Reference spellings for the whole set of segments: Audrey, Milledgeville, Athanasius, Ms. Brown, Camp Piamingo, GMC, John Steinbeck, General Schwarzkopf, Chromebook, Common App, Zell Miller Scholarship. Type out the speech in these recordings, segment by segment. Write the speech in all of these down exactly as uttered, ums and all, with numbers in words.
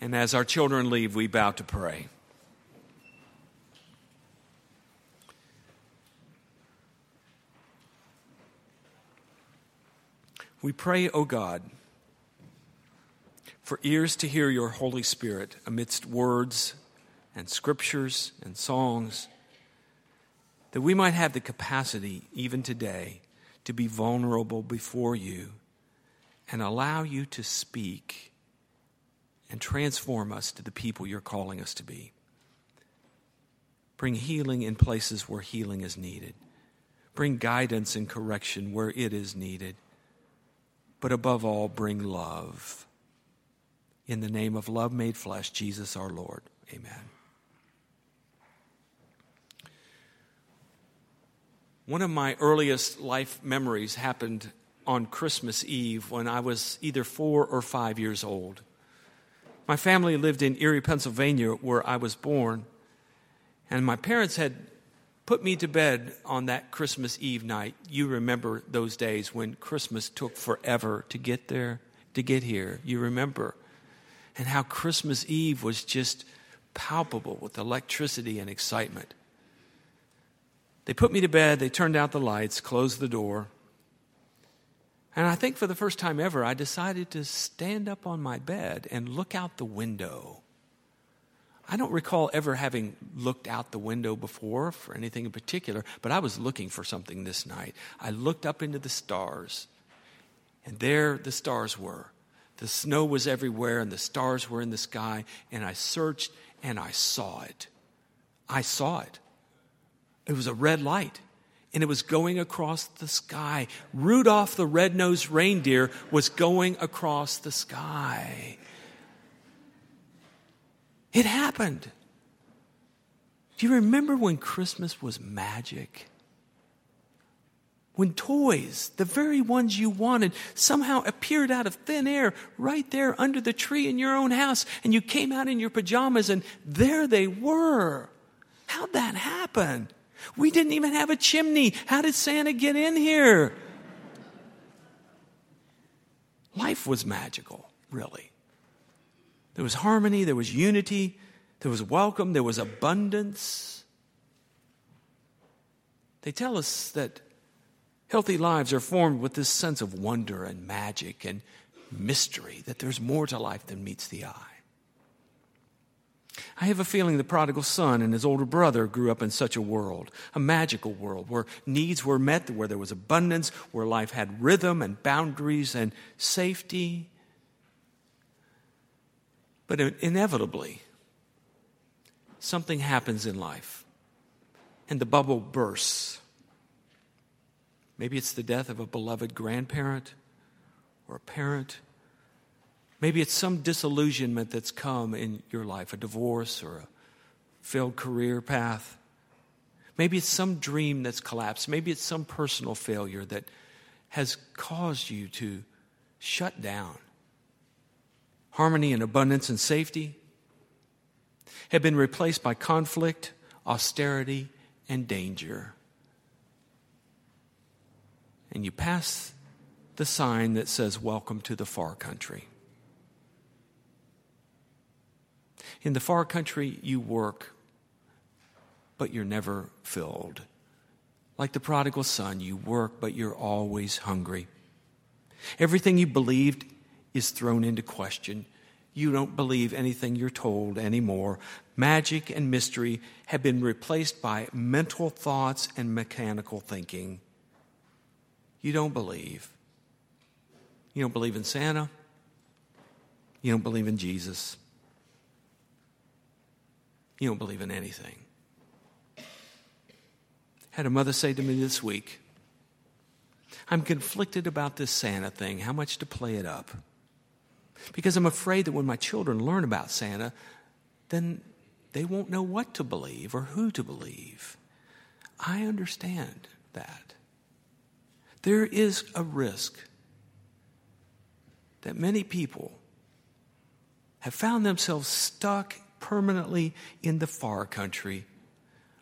And as our children leave, we bow to pray. We pray, O God, for ears to hear your Holy Spirit amidst words and scriptures and songs, that we might have the capacity, even today, to be vulnerable before you and allow you to speak and transform us to the people you're calling us to be. Bring healing in places where healing is needed. Bring guidance and correction where it is needed. But above all, bring love. In the name of love made flesh, Jesus our Lord. Amen. One of my earliest life memories happened on Christmas Eve when I was either four or five years old. My family lived in Erie, Pennsylvania, where I was born, and my parents had put me to bed on that Christmas Eve night. You remember those days when Christmas took forever to get there, to get here. You remember. And how Christmas Eve was just palpable with electricity and excitement. They put me to bed, they turned out the lights, closed the door. And I think for the first time ever, I decided to stand up on my bed and look out the window. I don't recall ever having looked out the window before for anything in particular, but I was looking for something this night. I looked up into the stars, and there the stars were. The snow was everywhere, and the stars were in the sky, and I searched, and I saw it. I saw it. It was a red light, and it was going across the sky. Rudolph the Red-Nosed Reindeer was going across the sky. It happened. Do you remember when Christmas was magic? When toys, the very ones you wanted, somehow appeared out of thin air right there under the tree in your own house, and you came out in your pajamas and there they were. How'd that happen? We didn't even have a chimney. How did Santa get in here? Life was magical, really. There was harmony, there was unity, there was welcome, there was abundance. They tell us that healthy lives are formed with this sense of wonder and magic and mystery, that there's more to life than meets the eye. I have a feeling the prodigal son and his older brother grew up in such a world, a magical world where needs were met, where there was abundance, where life had rhythm and boundaries and safety. But inevitably, something happens in life, and the bubble bursts. Maybe it's the death of a beloved grandparent or a parent. Maybe it's some disillusionment that's come in your life, a divorce or a failed career path. Maybe it's some dream that's collapsed. Maybe it's some personal failure that has caused you to shut down. Harmony and abundance and safety have been replaced by conflict, austerity, and danger. And you pass the sign that says, "Welcome to the far country." In the far country, you work, but you're never filled. Like the prodigal son, you work, but you're always hungry. Everything you believed is thrown into question. You don't believe anything you're told anymore. Magic and mystery have been replaced by mental thoughts and mechanical thinking. You don't believe. You don't believe in Santa. You don't believe in Jesus. You don't believe in anything. I had a mother say to me this week, "I'm conflicted about this Santa thing, how much to play it up. Because I'm afraid that when my children learn about Santa, then they won't know what to believe or who to believe." I understand that. There is a risk that many people have found themselves stuck permanently in the far country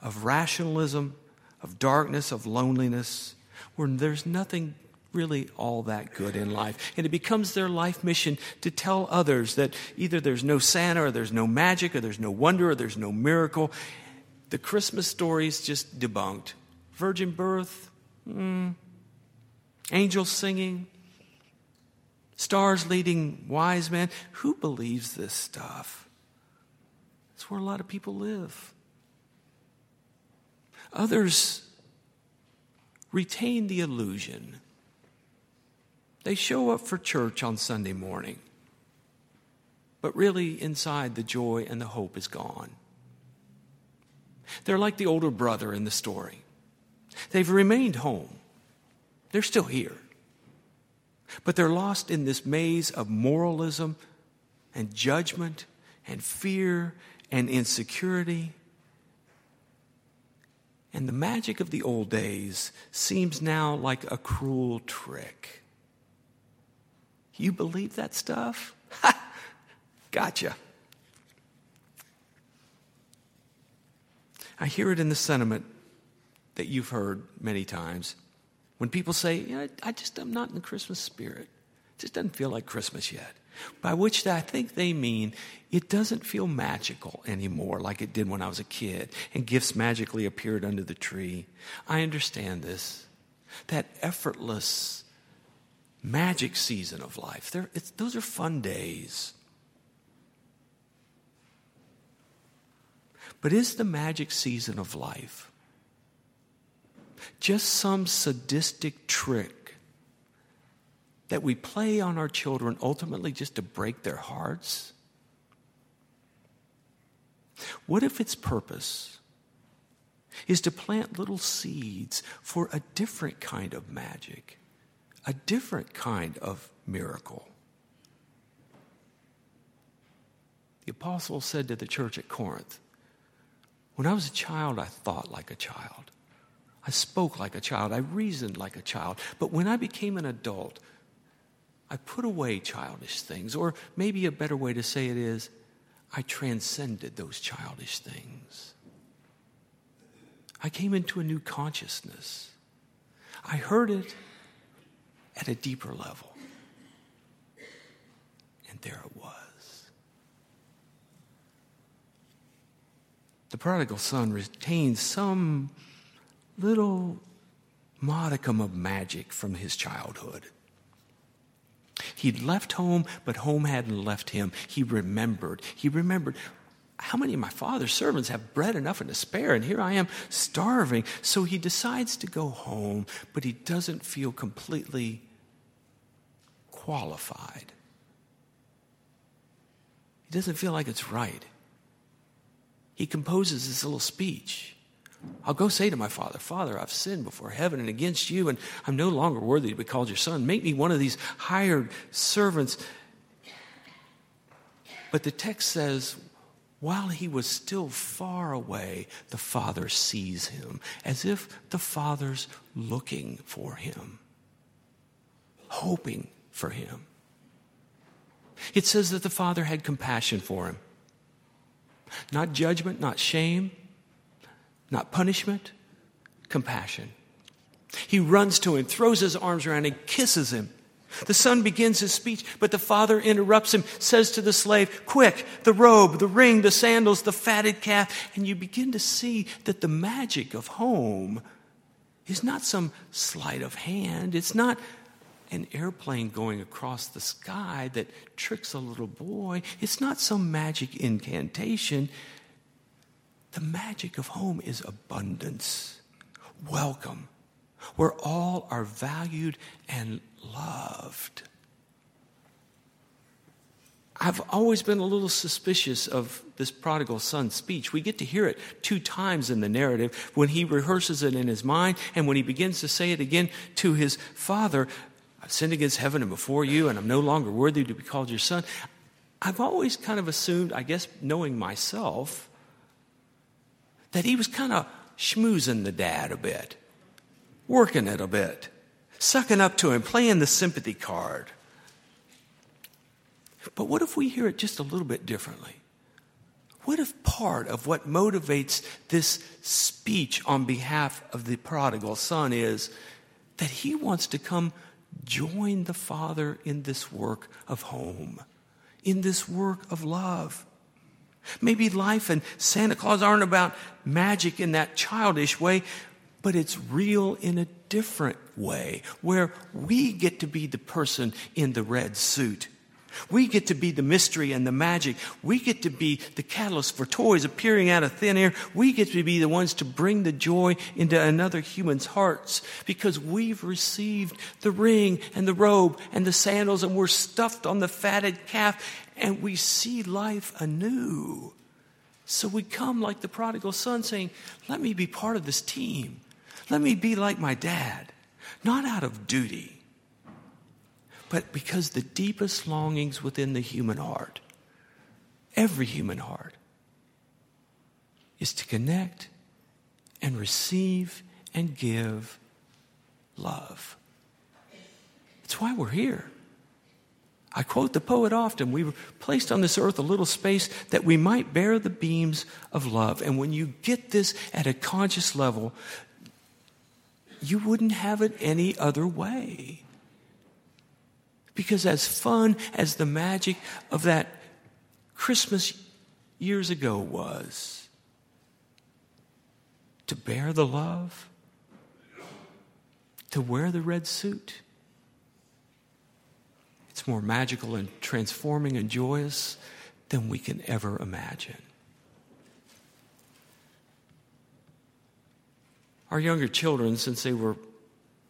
of rationalism, of darkness, of loneliness, where there's nothing really all that good in life. And it becomes their life mission to tell others that either there's no Santa or there's no magic or there's no wonder or there's no miracle. The Christmas story's just debunked. Virgin birth, mm, angels singing, stars leading wise men. Who believes this stuff? That's where a lot of people live. Others retain the illusion. They show up for church on Sunday morning, but really inside the joy and the hope is gone. They're like the older brother in the story. They've remained home. They're still here. But they're lost in this maze of moralism and judgment and fear and insecurity. And the magic of the old days seems now like a cruel trick. You believe that stuff? Ha! Gotcha. I hear it in the sentiment that you've heard many times when people say, you know, I just am not in the Christmas spirit. It just doesn't feel like Christmas yet. By which I think they mean it doesn't feel magical anymore like it did when I was a kid and gifts magically appeared under the tree. I understand this. That effortless magic season of life. There, it's, those are fun days. But is the magic season of life just some sadistic trick that we play on our children ultimately just to break their hearts? What if its purpose is to plant little seeds for a different kind of magic, a different kind of miracle? The apostle said to the church at Corinth, "When I was a child, I thought like a child. I spoke like a child. I reasoned like a child. But when I became an adult, I put away childish things," or maybe a better way to say it is, I transcended those childish things. I came into a new consciousness. I heard it at a deeper level. And there it was. The prodigal son retains some little modicum of magic from his childhood. He'd left home, but home hadn't left him. He remembered. He remembered, how many of my father's servants have bread enough and to spare, and here I am starving. So he decides to go home, but he doesn't feel completely qualified. He doesn't feel like it's right. He composes this little speech. I'll go say to my father, "Father, I've sinned before heaven and against you, and I'm no longer worthy to be called your son. Make me one of these hired servants." But the text says, while he was still far away, the father sees him, as if the father's looking for him, hoping for him. It says that the father had compassion for him. Not judgment, not shame, not punishment, compassion. He runs to him, throws his arms around him, kisses him. The son begins his speech, but the father interrupts him, says to the slave, "Quick, the robe, the ring, the sandals, the fatted calf." And you begin to see that the magic of home is not some sleight of hand. It's not an airplane going across the sky that tricks a little boy. It's not some magic incantation. The magic of home is abundance, welcome, where all are valued and loved. I've always been a little suspicious of this prodigal son speech. We get to hear it two times in the narrative, when he rehearses it in his mind and when he begins to say it again to his father, "I've sinned against heaven and before you, and I'm no longer worthy to be called your son." I've always kind of assumed, I guess knowing myself, that he was kind of schmoozing the dad a bit, working it a bit, sucking up to him, playing the sympathy card. But what if we hear it just a little bit differently? What if part of what motivates this speech on behalf of the prodigal son is that he wants to come Join the Father in this work of home, in this work of love. Maybe life and Santa Claus aren't about magic in that childish way, but it's real in a different way, where we get to be the person in the red suit. We get to be the mystery and the magic. We get to be the catalyst for toys appearing out of thin air. We get to be the ones to bring the joy into another human's hearts, because we've received the ring and the robe and the sandals, and we're stuffed on the fatted calf, and we see life anew. So we come like the prodigal son, saying, let me be part of this team. Let me be like my dad, not out of duty, but because the deepest longings within the human heart, every human heart, is to connect and receive and give love. It's why we're here. I quote the poet often, we were placed on this earth a little space that we might bear the beams of love. And when you get this at a conscious level, you wouldn't have it any other way. Because as fun as the magic of that Christmas years ago was, to bear the love, to wear the red suit, it's more magical and transforming and joyous than we can ever imagine. Our younger children, since they were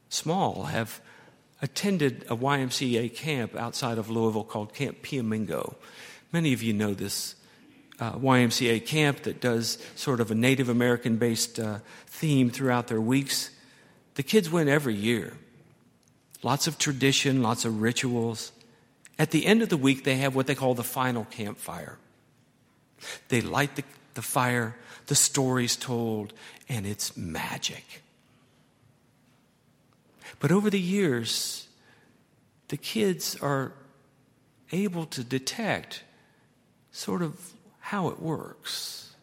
small, have attended a Y M C A camp outside of Louisville called Camp Piamingo. Many of you know this uh, Y M C A camp that does sort of a Native American-based uh, theme throughout their weeks. The kids went every year. Lots of tradition, lots of rituals. At the end of the week, they have what they call the final campfire. They light the, the fire, the story's told, and it's magic. But over the years, the kids are able to detect sort of how it works.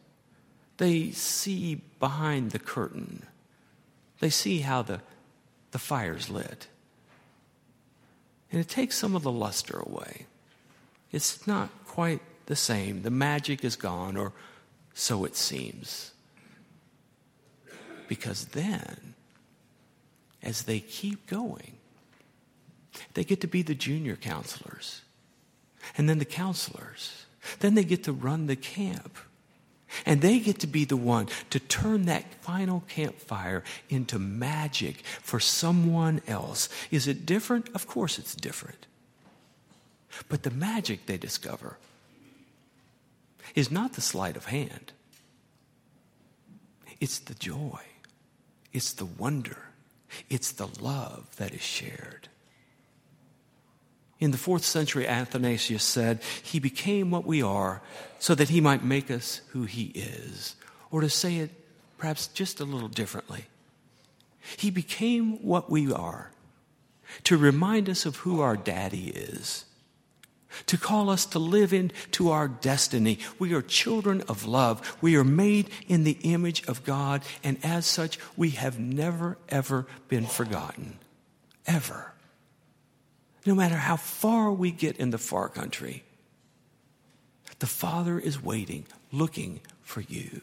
They see behind the curtain. They see how the, the fire's lit. And it takes some of the luster away. It's not quite the same. The magic is gone, or so it seems. Because then, as they keep going, they get to be the junior counselors, and then the counselors. Then they get to run the camp, and they get to be the one to turn that final campfire into magic for someone else. Is it different? Of course it's different. But the magic they discover is not the sleight of hand. It's the joy. It's the wonder. It's the love that is shared. In the fourth century, Athanasius said, he became what we are so that he might make us who he is. Or to say it perhaps just a little differently, he became what we are to remind us of who our daddy is, to call us to live into our destiny. We are children of love. We are made in the image of God, and as such, we have never, ever been forgotten. Ever. No matter how far we get in the far country, the Father is waiting, looking for you.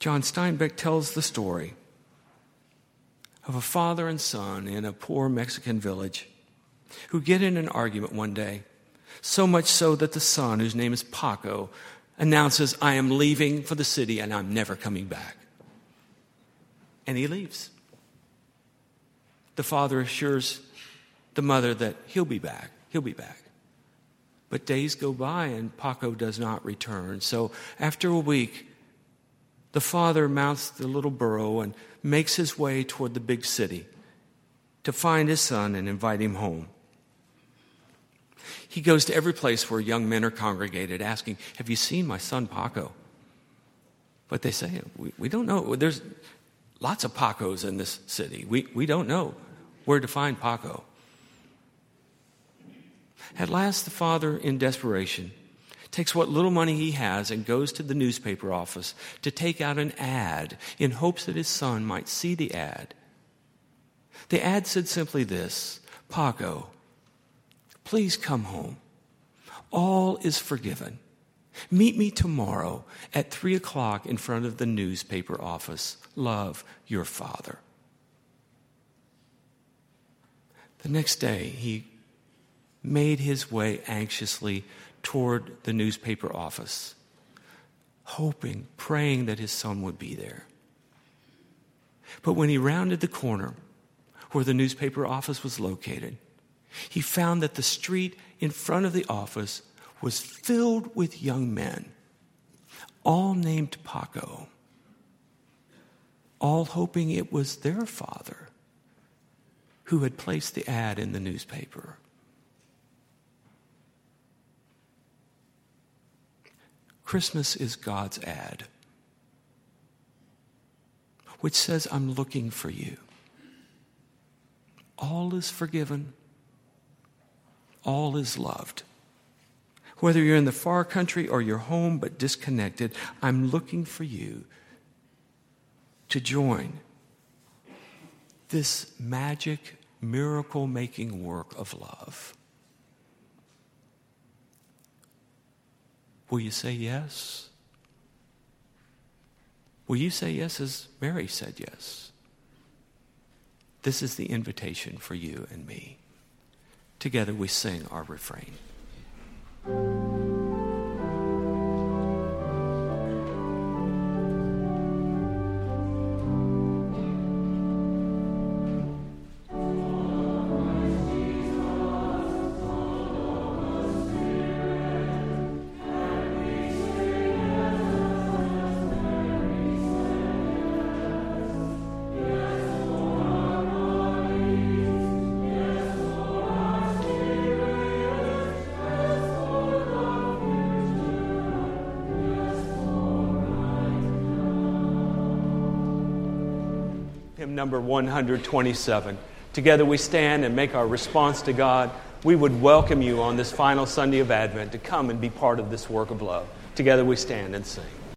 John Steinbeck tells the story of a father and son in a poor Mexican village who get in an argument one day, so much so that the son, whose name is Paco, announces, I am leaving for the city and I'm never coming back. And he leaves. The father assures the mother that he'll be back, he'll be back. But days go by and Paco does not return. So after a week, the father mounts the little burro and makes his way toward the big city to find his son and invite him home. He goes to every place where young men are congregated, asking, have you seen my son Paco? But they say, we, we don't know. There's lots of Pacos in this city. We, we don't know where to find Paco. At last, the father, in desperation, takes what little money he has and goes to the newspaper office to take out an ad in hopes that his son might see the ad. The ad said simply this, "Paco, please come home. All is forgiven. Meet me tomorrow at three o'clock in front of the newspaper office. Love, your father." The next day, he made his way anxiously toward the newspaper office, hoping, praying that his son would be there. But when he rounded the corner where the newspaper office was located, he found that the street in front of the office was filled with young men, all named Paco, all hoping it was their father who had placed the ad in the newspaper. Christmas is God's ad, which says, "I'm looking for you. All is forgiven. All is loved. Whether you're in the far country or you're home but disconnected, I'm looking for you to join this magic, miracle-making work of love." Will you say yes? Will you say yes as Mary said yes? This is the invitation for you and me. Together we sing our refrain. Number one hundred twenty-seven. Together we stand and make our response to God. We would welcome you on this final Sunday of Advent to come and be part of this work of love. Together we stand and sing.